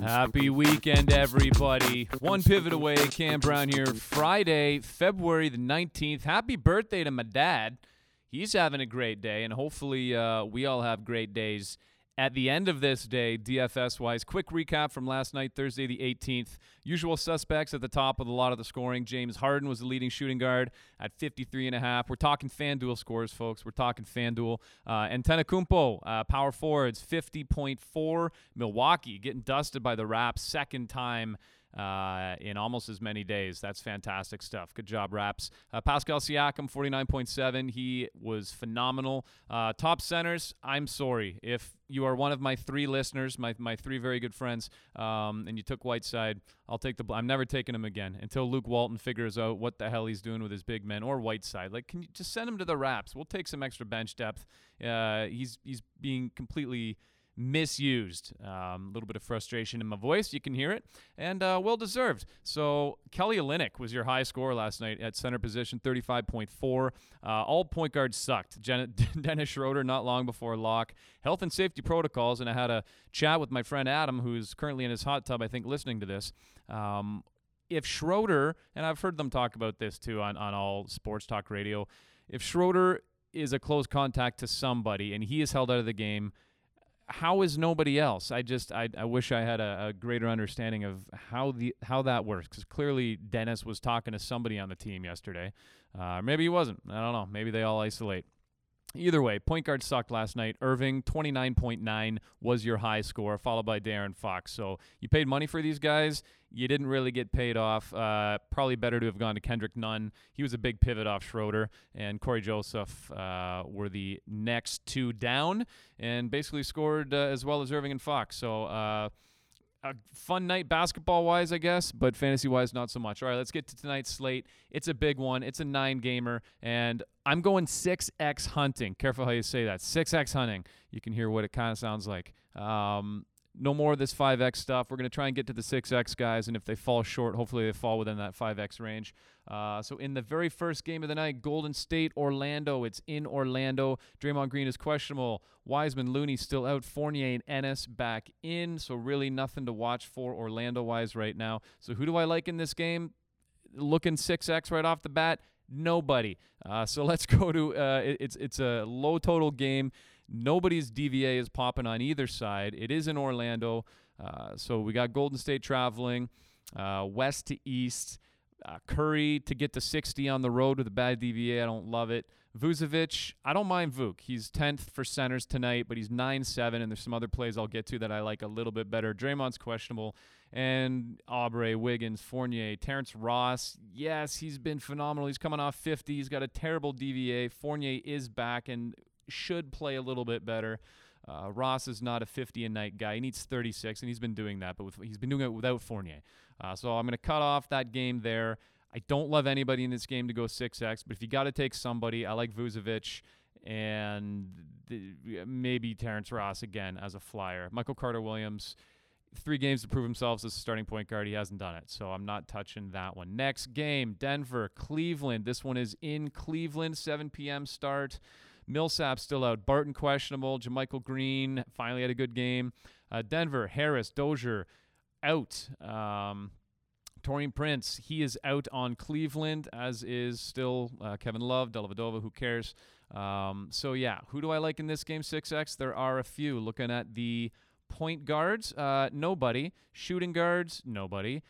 Happy weekend, everybody. One pivot away, Cam Brown here. Friday, February the 19th. Happy birthday to my dad. He's having a great day, and hopefully we all have great days. At the end of this day, DFS-wise, quick recap from last night, Thursday the 18th. Usual suspects at the top of a lot of the scoring. James Harden was the leading shooting guard at 53.5. We're talking FanDuel scores, folks. We're talking FanDuel. Antetokounmpo, power forwards, 50.4. Milwaukee getting dusted by the Raps, second time in almost as many days. That's fantastic stuff. Good job, Raps. Pascal Siakam, 49.7. He was phenomenal. Top centers, I'm sorry. If you are one of my three listeners, my three very good friends, and you took Whiteside, I'll take the I'm never taking him again until Luke Walton figures out what the hell he's doing with his big men or Whiteside. Like, can you just send him to the Raps? We'll take some extra bench depth. He's being completely misused. A little bit of frustration in my voice. You can hear it. And well-deserved. So Kelly Olynyk was your high scorer last night at center position, 35.4. All point guards sucked. Dennis Schroeder not long before lock. Health and safety protocols. And I had a chat with my friend Adam, who's currently in his hot tub, I think, listening to this. If Schroeder, and I've heard them talk about this too on all sports talk radio, if Schroeder is a close contact to somebody and he is held out of the game, how is nobody else? I wish I had a greater understanding of how that works, because clearly Dennis was talking to somebody on the team yesterday. Maybe he wasn't. I don't know. Maybe they all isolate. Either way, point guard sucked last night. Irving, 29.9 was your high score, followed by Darren Fox. So you paid money for these guys. You didn't really get paid off. Probably better to have gone to Kendrick Nunn. He was a big pivot off Schroeder. And Corey Joseph were the next two down and basically scored as well as Irving and Fox. So a fun night basketball-wise, I guess, but fantasy-wise, not so much. All right, let's get to tonight's slate. It's a big one. It's a 9-gamer, and I'm going 6X hunting. Careful how you say that. 6X hunting. You can hear what it kind of sounds like. No more of this 5X stuff. We're going to try and get to the 6X guys, and if they fall short, hopefully they fall within that 5X range. So in the very first game of the night, Golden State, Orlando. It's in Orlando. Draymond Green is questionable. Wiseman, Looney still out. Fournier and Ennis back in, so really nothing to watch for Orlando-wise right now. So who do I like in this game? Looking 6X right off the bat. Nobody. So let's go to it's a low total game. Nobody's DVA is popping on either side. It is in Orlando. So we got Golden State traveling west to east. Curry to get to 60 on the road with a bad DVA. I don't love it. Vucevic, I don't mind Vuk. He's 10th for centers tonight, but he's 9-7, and there's some other plays I'll get to that I like a little bit better. Draymond's questionable, and Aubrey, Wiggins, Fournier, Terrence Ross. Yes, he's been phenomenal. He's coming off 50. He's got a terrible DVA. Fournier is back and should play a little bit better. Ross is not a 50-a-night guy. He needs 36, and he's been doing that, but he's been doing it without Fournier. So I'm going to cut off that game there. I don't love anybody in this game to go 6X, but if you got to take somebody, I like Vucevic and maybe Terrence Ross again as a flyer. Michael Carter-Williams, 3 games to prove himself as a starting point guard. He hasn't done it, so I'm not touching that one. Next game, Denver, Cleveland. This one is in Cleveland, 7 p.m. start. Millsap still out. Barton questionable. JaMychal Green finally had a good game. Denver, Harris, Dozier out. Taurean Prince, he is out on Cleveland, as is still Kevin Love, Dellavedova, who cares. So, yeah, who do I like in this game, 6X? There are a few. Looking at the point guards, nobody. Shooting guards, nobody.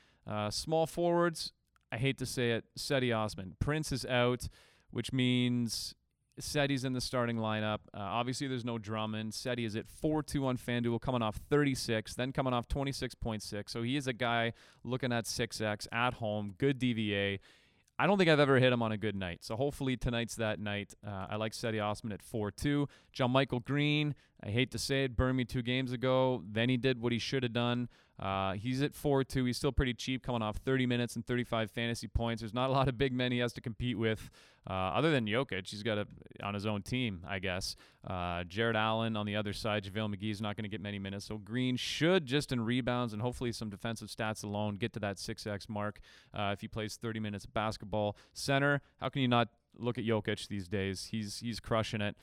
Small forwards, I hate to say it, Seti Osman. Prince is out, which means Seti's in the starting lineup. Obviously, there's no Drummond. Seti is at 4-2 on FanDuel, coming off 36, then coming off 26.6. So he is a guy looking at 6X at home, good DVA. I don't think I've ever hit him on a good night. So hopefully tonight's that night. I like Seti Osman at 4-2. JaMychal Green, I hate to say it, burned me 2 games ago. Then he did what he should have done. He's at 4-2. He's still pretty cheap, coming off 30 minutes and 35 fantasy points. There's not a lot of big men he has to compete with other than Jokic. He's got on his own team, I guess. Jared Allen on the other side. JaVale McGee's not going to get many minutes. So Green should, just in rebounds and hopefully some defensive stats alone, get to that 6X mark if he plays 30 minutes of basketball. Center, how can you not look at Jokic these days. He's crushing it.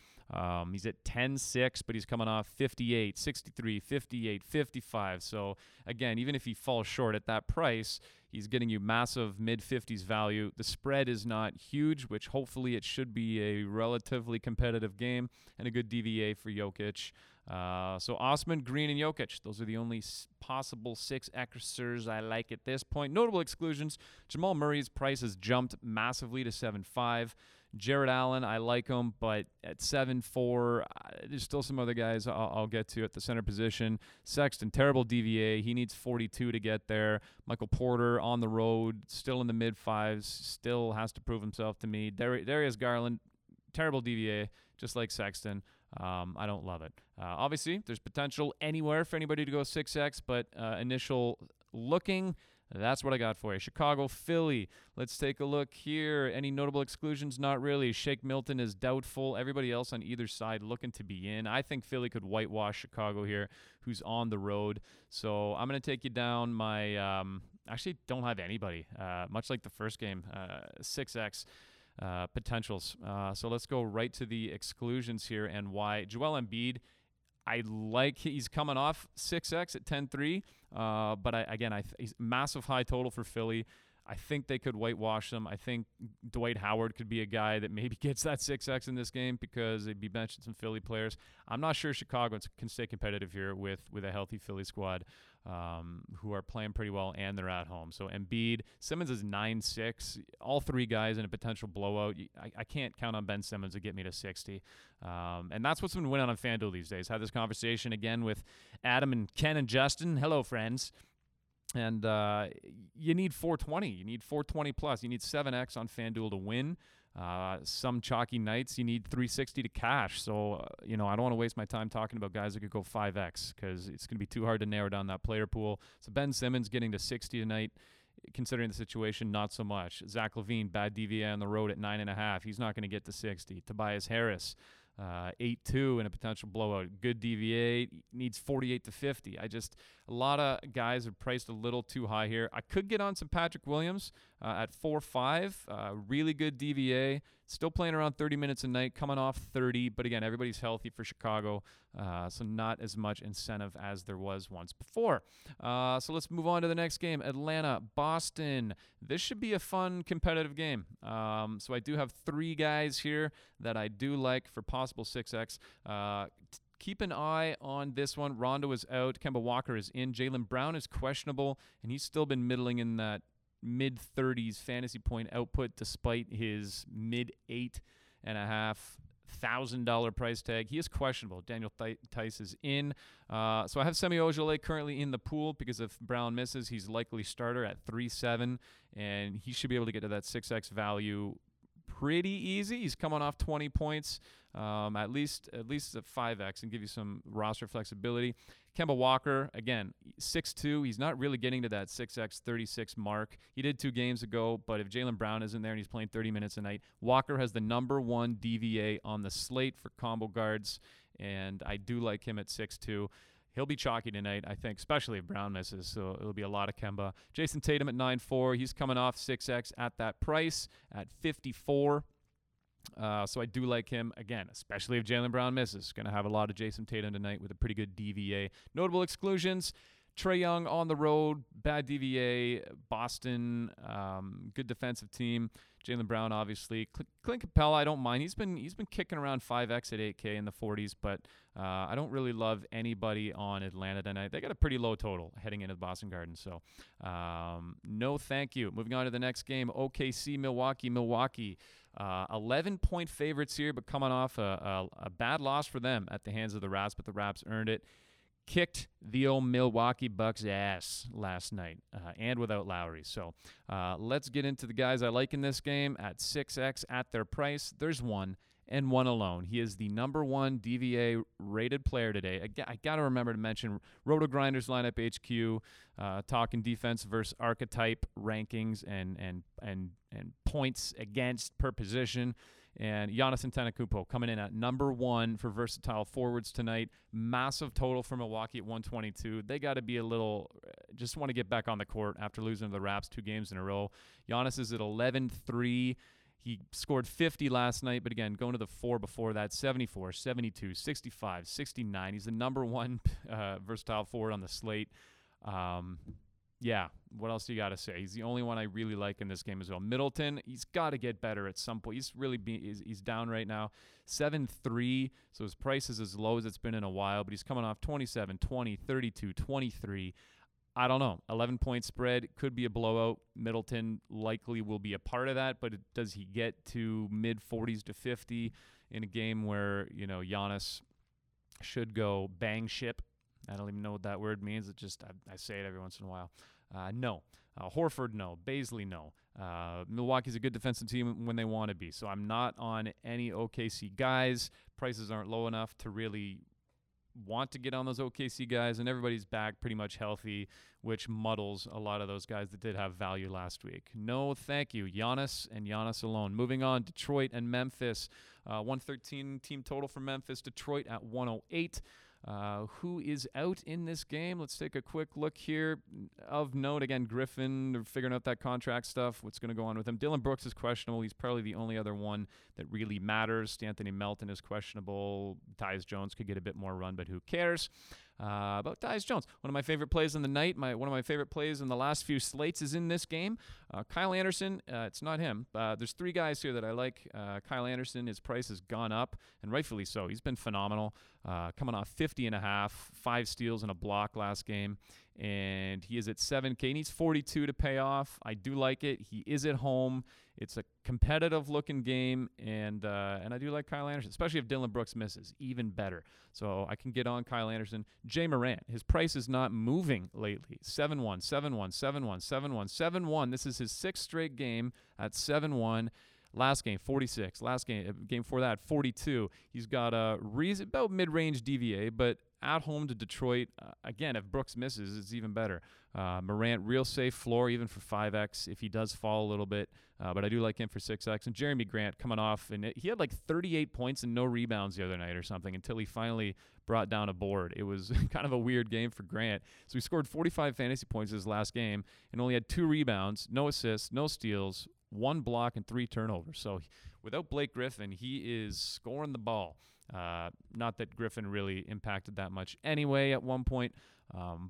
He's at 10-6, but he's coming off 58, 63, 58, 55. So, again, even if he falls short at that price, he's getting you massive mid-50s value. The spread is not huge, which hopefully it should be a relatively competitive game and a good DVA for Jokic. So Osman, Green, and Jokic, those are the only possible six Xers I like at this point. Notable exclusions: Jamal Murray's price has jumped massively to 7.5. Jared Allen, I like him, but at 7.4, there's still some other guys I'll get to at the center position. Sexton, terrible DVA. He needs 42 to get there. Michael Porter on the road, still in the mid-fives, still has to prove himself to me. Darius Garland, terrible DVA, just like Sexton. I don't love it. Obviously, there's potential anywhere for anybody to go 6X, but initial looking, that's what I got for you. Chicago, Philly. Let's take a look here. Any notable exclusions? Not really. Shake Milton is doubtful. Everybody else on either side looking to be in. I think Philly could whitewash Chicago here, who's on the road. So I'm going to take you down my actually don't have anybody, much like the first game, 6X. Potentials. So let's go right to the exclusions here and why. Joel Embiid, I like he's coming off 6X at 10-3, but he's massive high total for Philly. I think they could whitewash them. I think Dwight Howard could be a guy that maybe gets that 6X in this game because they'd be benching some Philly players. I'm not sure Chicago can stay competitive here with a healthy Philly squad who are playing pretty well, and they're at home. So Embiid, Simmons is 9-6, all three guys in a potential blowout. I can't count on Ben Simmons to get me to 60. And that's what's been winning on FanDuel these days. Had this conversation again with Adam and Ken and Justin. Hello, friends. And you need 420. You need 420 plus. You need 7X on FanDuel to win. Some chalky nights, you need 360 to cash. So, I don't want to waste my time talking about guys that could go 5X because it's going to be too hard to narrow down that player pool. So Ben Simmons getting to 60 tonight, considering the situation, not so much. Zach LaVine, bad DVA on the road at 9.5. He's not going to get to 60. Tobias Harris, 8-2 in a potential blowout. Good DVA, needs 48 to 50. A lot of guys are priced a little too high here. I could get on some Patrick Williams at 4-5. Really good DVA. Still playing around 30 minutes a night, coming off 30. But again, everybody's healthy for Chicago, so not as much incentive as there was once before. So let's move on to the next game, Atlanta, Boston. This should be a fun, competitive game. So I do have three guys here that I do like for possible 6X. Keep an eye on this one. Rondo is out. Kemba Walker is in. Jaylen Brown is questionable, and he's still been middling in that mid-30s fantasy point output despite his mid-$8,500 price tag. He is questionable. Daniel Tice is in. So I have Semi Ojeleye currently in the pool because if Brown misses, he's likely starter at 3-7, and he should be able to get to that 6X value pretty easy. He's coming off 20 points, at least at 5X, and give you some roster flexibility. Kemba Walker, again, 6'2". He's not really getting to that 6X 36 mark. He did 2 games ago, but if Jaylen Brown isn't there and he's playing 30 minutes a night, Walker has the number one DVA on the slate for combo guards, and I do like him at 6'2". He'll be chalky tonight, I think, especially if Brown misses, so it'll be a lot of Kemba. Jason Tatum at 9.4. He's coming off 6X at that price at 54. So I do like him, again, especially if Jaylen Brown misses. Going to have a lot of Jason Tatum tonight with a pretty good DVA. Notable exclusions: Trae Young on the road, bad DVA. Boston, good defensive team. Jaylen Brown, obviously. Clint Capella, I don't mind. He's been kicking around 5X at 8K in the 40s, but I don't really love anybody on Atlanta tonight. They got a pretty low total heading into the Boston Garden, so no thank you. Moving on to the next game, OKC, Milwaukee. Milwaukee, 11-point favorites here, but coming off a bad loss for them at the hands of the Raps, but the Raps earned it. Kicked the old Milwaukee Bucks ass last night, and without Lowry. So let's get into the guys I like in this game at 6X at their price. There's one and one alone. He is the number one DVA rated player today. I got to remember to mention Roto-Grinders lineup HQ, talking defense versus archetype rankings and points against per position. And Giannis Antetokounmpo coming in at number one for versatile forwards tonight. Massive total for Milwaukee at 122. They got to be a little, just want to get back on the court after losing to the Raps 2 games in a row. Giannis is at 11-3. He scored 50 last night, but again, going to the four before that, 74, 72, 65, 69. He's the number one versatile forward on the slate. Yeah, what else do you got to say? He's the only one I really like in this game as well. Middleton, he's got to get better at some point. He's down right now, 7-3, so his price is as low as it's been in a while, but he's coming off 27, 20, 32, 23. I don't know. 11-point spread could be a blowout. Middleton likely will be a part of that, but does he get to mid-40s to 50 in a game where, you know, Giannis should go bang ship? I don't even know what that word means. It just I say it every once in a while. No. Horford, no. Bazley, no. Milwaukee's a good defensive team when they want to be, so I'm not on any OKC guys. Prices aren't low enough to really want to get on those OKC guys, and everybody's back pretty much healthy, which muddles a lot of those guys that did have value last week. No, thank you. Giannis and Giannis alone. Moving on, Detroit and Memphis. 113 team total for Memphis. Detroit at 108. Who is out in this game? Let's take a quick look here. Of note, again, Griffin, figuring out that contract stuff, what's going to go on with him. Dylan Brooks is questionable. He's probably the only other one that really matters. Anthony Melton is questionable. Tyus Jones could get a bit more run, but who cares? About Tyus Jones, one of my favorite plays in the night. One of my favorite plays in the last few slates is in this game. Kyle Anderson, it's not him. There's three guys here that I like. Kyle Anderson, his price has gone up, and rightfully so. He's been phenomenal, coming off 50 and a half, 5 steals and a block last game. And he is at 7K. He needs 42 to pay off. I do like it. He is at home. It's a competitive-looking game, and I do like Kyle Anderson, especially if Dylan Brooks misses, even better. So I can get on Kyle Anderson. Jay Morant, his price is not moving lately. 7-1, 7-1, 7-1, 7-1, 7-1. This is his 6th straight game at 7-1. Last game, 46. Last game before that, 42. He's got a reason about mid-range DVA, but at home to Detroit, again, if Brooks misses, it's even better. Morant, real safe floor, even for 5X, if he does fall a little bit. But I do like him for 6X. And Jerami Grant coming off, and he had like 38 points and no rebounds the other night or something until he finally brought down a board. It was kind of a weird game for Grant. So he scored 45 fantasy points his last game and only had 2 rebounds, no assists, no steals, 1 block, and 3 turnovers. So without Blake Griffin, he is scoring the ball. Not that Griffin really impacted that much anyway at one point,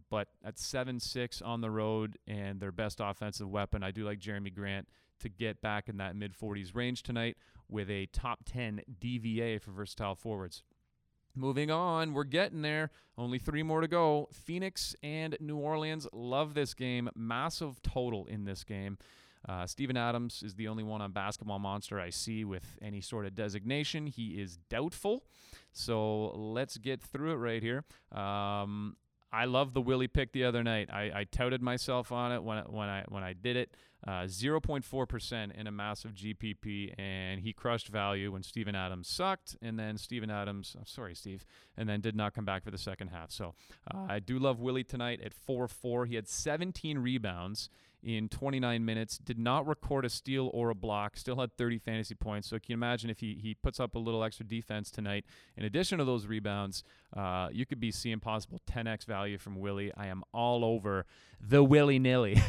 but at 7-6 on the road and their best offensive weapon, I do like Jerami Grant to get back in that mid-40s range tonight with a top 10 DVA for versatile forwards. Moving on, we're getting there. Only 3 more to go. Phoenix and New Orleans, love this game. Massive total in this game. Steven Adams is the only one on Basketball Monster I see with any sort of designation. He is doubtful, so let's get through it right here. I love the Willie pick the other night. I touted myself on it when I did it. 0.4% in a massive GPP, and he crushed value when Steven Adams sucked, and then Steven Adams, I'm sorry, Steve, and then did not come back for the second half. So I do love Willie tonight at 4-4. He had 17 rebounds in 29 minutes, did not record a steal or a block, still had 30 fantasy points. So can you imagine if he puts up a little extra defense tonight? In addition to those rebounds, you could be seeing possible 10x value from Willie. I am all over the willy-nilly.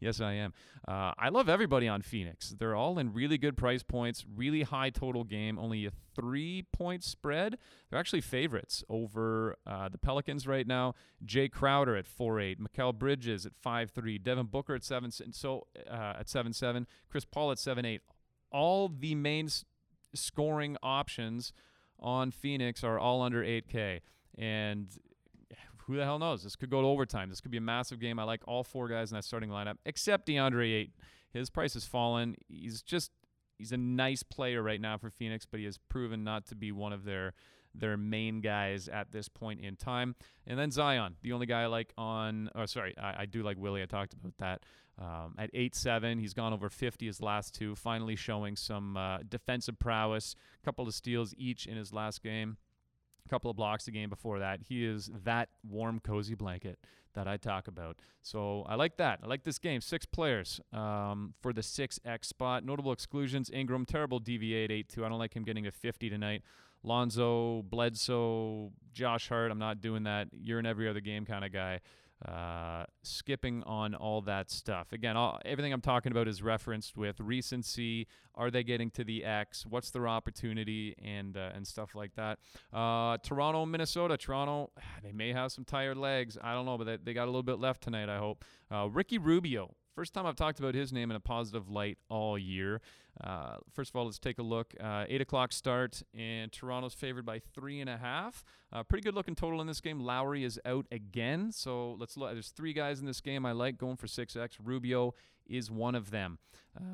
Yes, I am. I love everybody on Phoenix. They're all in really good price points, really high total game, only a 3-point spread. They're actually favorites over the Pelicans right now. Jay Crowder at 4.8, Mikal Bridges at 5.3, Devin Booker at 7.7, at 7.7, Chris Paul at 7.8. All the main scoring options on Phoenix are all under 8K. And who the hell knows? This could go to overtime. This could be a massive game. I like all 4 guys in that starting lineup, except DeAndre Ayton. His price has fallen. He's a nice player right now for Phoenix, but he has proven not to be one of their main guys at this point in time. And then Zion, the only guy I like on – oh, sorry, I do like Willie. I talked about that. At 8-7, he's gone over 50 his last 2, finally showing some defensive prowess, a couple of steals each in his last game. A couple of blocks a game before that. He is that warm, cozy blanket that I talk about. So I like that. I like this game. 6 players for the 6X spot. Notable exclusions. Ingram, terrible DVA at 8-2. I don't like him getting to 50 tonight. Lonzo, Bledsoe, Josh Hart. I'm not doing that. You're an every other game kind of guy. skipping on all that stuff. Again, everything I'm talking about is referenced with recency. Are they getting to the X? What's their opportunity and stuff like that. Toronto, Minnesota. Toronto, they may have some tired legs. I don't know, but they got a little bit left tonight, I hope. Ricky Rubio. First time I've talked about his name in a positive light all year. First of all, let's take a look. 8 o'clock start, and Toronto's favored by 3.5. Pretty good-looking total in this game. Lowry is out again, so let's look. There's 3 guys in this game I like going for 6X. Rubio is one of them.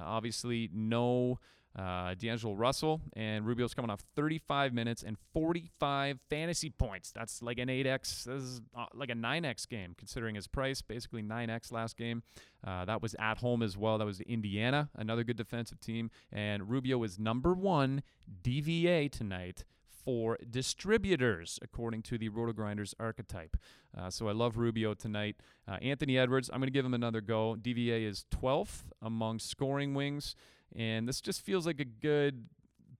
Obviously, no D'Angelo Russell, and Rubio's coming off 35 minutes and 45 fantasy points. That's like an 8X. This is like a 9X game, considering his price. Basically 9X last game. That was at home as well. That was Indiana, another good defensive team. And Rubio is number 1 DVA tonight for distributors, according to the Roto-Grinders archetype. So I love Rubio tonight. Anthony Edwards, I'm going to give him another go. DVA is 12th among scoring wings. And this just feels like a good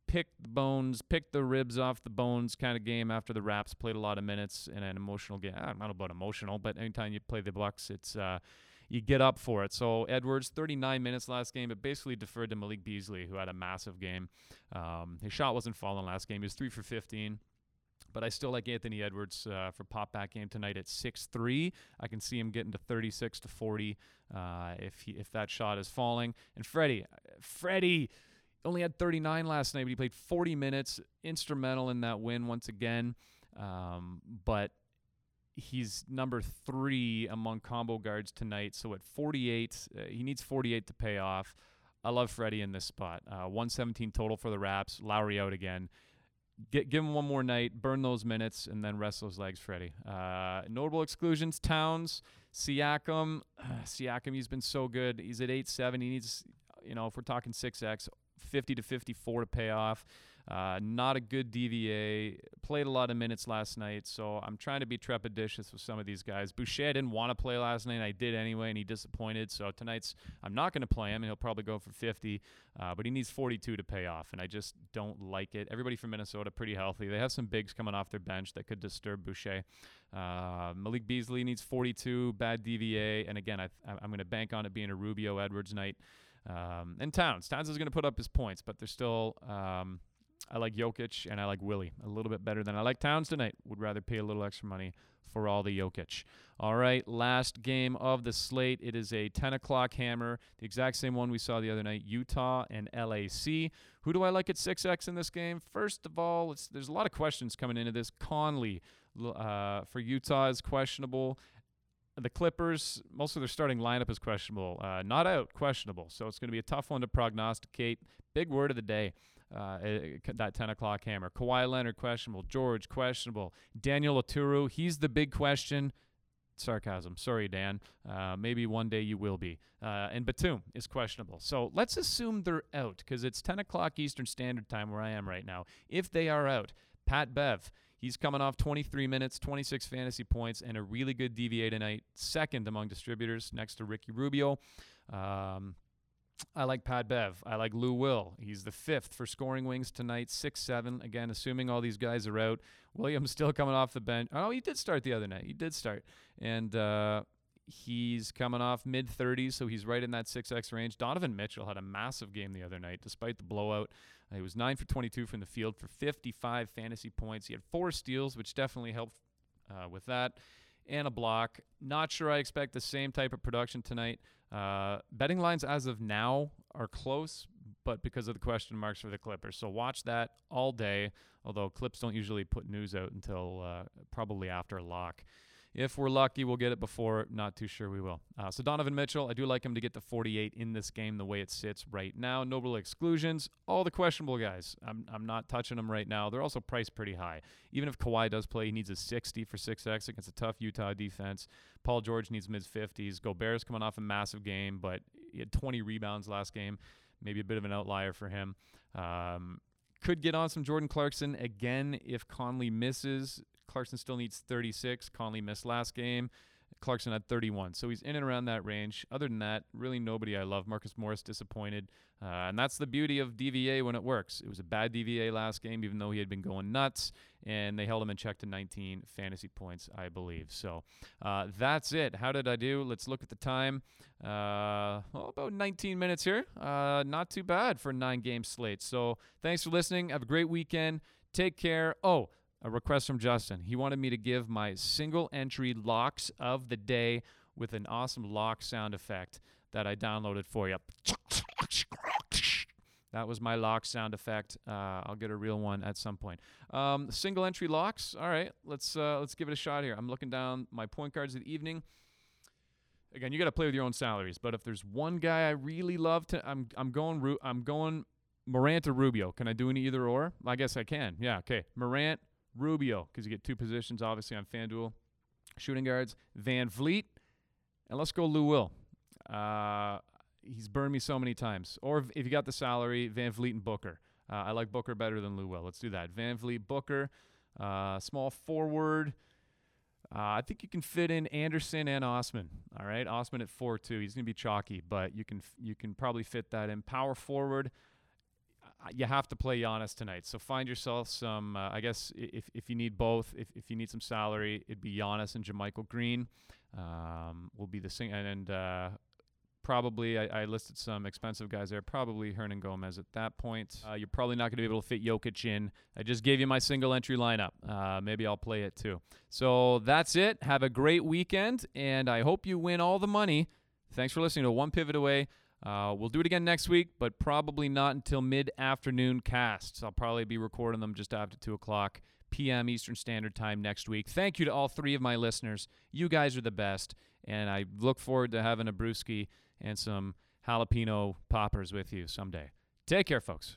pick the ribs off the bones kind of game after the Raps played a lot of minutes in an emotional game. I don't know about emotional, but anytime you play the Bucks, it's you get up for it. So Edwards, 39 minutes last game, but basically deferred to Malik Beasley, who had a massive game. His shot wasn't falling last game. He was 3 for 15. But I still like Anthony Edwards for pop-back game tonight at 6'3". I can see him getting to 36 to 40 if that shot is falling. And Freddie only had 39 last night, but he played 40 minutes, instrumental in that win once again. But he's number 3 among combo guards tonight, so at 48, he needs 48 to pay off. I love Freddie in this spot. 117 total for the Raps. Lowry out again. Give him one more night, burn those minutes, and then rest those legs, Freddie. Notable exclusions, Towns, Siakam. He's been so good. He's at 8-7. He needs, if we're talking 6X, 50 to 54 to pay off. Not a good DVA. Played a lot of minutes last night, so I'm trying to be trepidatious with some of these guys. Boucher, I didn't want to play last night. I did anyway, and he disappointed. So tonight's, I'm not going to play him, and he'll probably go for 50. But he needs 42 to pay off, and I just don't like it. Everybody from Minnesota, pretty healthy. They have some bigs coming off their bench that could disturb Boucher. Malik Beasley needs 42, bad DVA. And again, I'm going to bank on it being a Rubio Edwards night. And Towns. Towns is going to put up his points, but they're still I like Jokic and I like Willie a little bit better than I like Towns tonight. Would rather pay a little extra money for all the Jokic. All right, last game of the slate. It is a 10 o'clock hammer, the exact same one we saw the other night, Utah and LAC. Who do I like at 6X in this game? First of all, there's a lot of questions coming into this. Conley for Utah is questionable. The Clippers, most of their starting lineup is questionable. Not out, questionable. So it's going to be a tough one to prognosticate. Big word of the day. That 10 o'clock hammer. Kawhi Leonard, questionable. George, questionable. Daniel Oturu, he's the big question. Sarcasm. Sorry, Dan. Maybe one day you will be. And Batum is questionable. So let's assume they're out because it's 10 o'clock Eastern Standard Time where I am right now. If they are out, Pat Bev, he's coming off 23 minutes, 26 fantasy points, and a really good DVA tonight. 2nd among distributors next to Ricky Rubio. I like Pat Bev. I like Lou Will. He's the 5th for scoring wings tonight, 6'7". Again, assuming all these guys are out. Williams still coming off the bench. Oh, he did start the other night. He did start. And he's coming off mid-30s, so he's right in that 6X range. Donovan Mitchell had a massive game the other night despite the blowout. He was 9 for 22 from the field for 55 fantasy points. He had 4 steals, which definitely helped with that, and a block. Not sure I expect the same type of production tonight. Betting lines as of now are close, but because of the question marks for the Clippers. So watch that all day, although Clips don't usually put news out until probably after lock. If we're lucky, we'll get it before. Not too sure we will. So Donovan Mitchell, I do like him to get to 48 in this game the way it sits right now. Notable exclusions, all the questionable guys. I'm not touching them right now. They're also priced pretty high. Even if Kawhi does play, he needs a 60 for 6X against a tough Utah defense. Paul George needs mid-50s. Gobert's coming off a massive game, but he had 20 rebounds last game. Maybe a bit of an outlier for him. Could get on some Jordan Clarkson again if Conley misses. Clarkson still needs 36. Conley missed last game. Clarkson had 31. So he's in and around that range. Other than that, really nobody I love. Marcus Morris disappointed. And that's the beauty of DVA when it works. It was a bad DVA last game, even though he had been going nuts. And they held him in check to 19 fantasy points, I believe. So that's it. How did I do? Let's look at the time. About 19 minutes here. Not too bad for a 9-game slate. So thanks for listening. Have a great weekend. Take care. Oh, a request from Justin. He wanted me to give my single entry locks of the day with an awesome lock sound effect that I downloaded for you. That was my lock sound effect. I'll get a real one at some point. Single entry locks. All right, let's give it a shot here. I'm looking down my point guards of the evening. Again, you got to play with your own salaries, but if there's one guy I really love to, I'm going Morant or Rubio. Can I do an either or? I guess I can. Yeah. Okay. Morant. Rubio, because you get two positions, obviously, on FanDuel. Shooting guards, Van Vliet, and let's go Lou Will. He's burned me so many times. Or if you got the salary, Van Vliet and Booker. I like Booker better than Lou Will. Let's do that. Van Vliet, Booker, small forward. I think you can fit in Anderson and Osman. All right, Osman at 4'2". He's going to be chalky, but you can probably fit that in. Power forward. You have to play Giannis tonight, so find yourself some, I guess, if you need both, if you need some salary, it'd be Giannis and JaMychal Green will be the same. And probably, I listed some expensive guys there, probably Hernan Gomez at that point. You're probably not going to be able to fit Jokic in. I just gave you my single entry lineup. Maybe I'll play it too. So that's it. Have a great weekend, and I hope you win all the money. Thanks for listening to One Pivot Away. We'll do it again next week, but probably not until mid-afternoon casts. I'll probably be recording them just after 2 o'clock p.m. Eastern Standard Time next week. Thank you to all three of my listeners. You guys are the best, and I look forward to having a brewski and some jalapeno poppers with you someday. Take care, folks.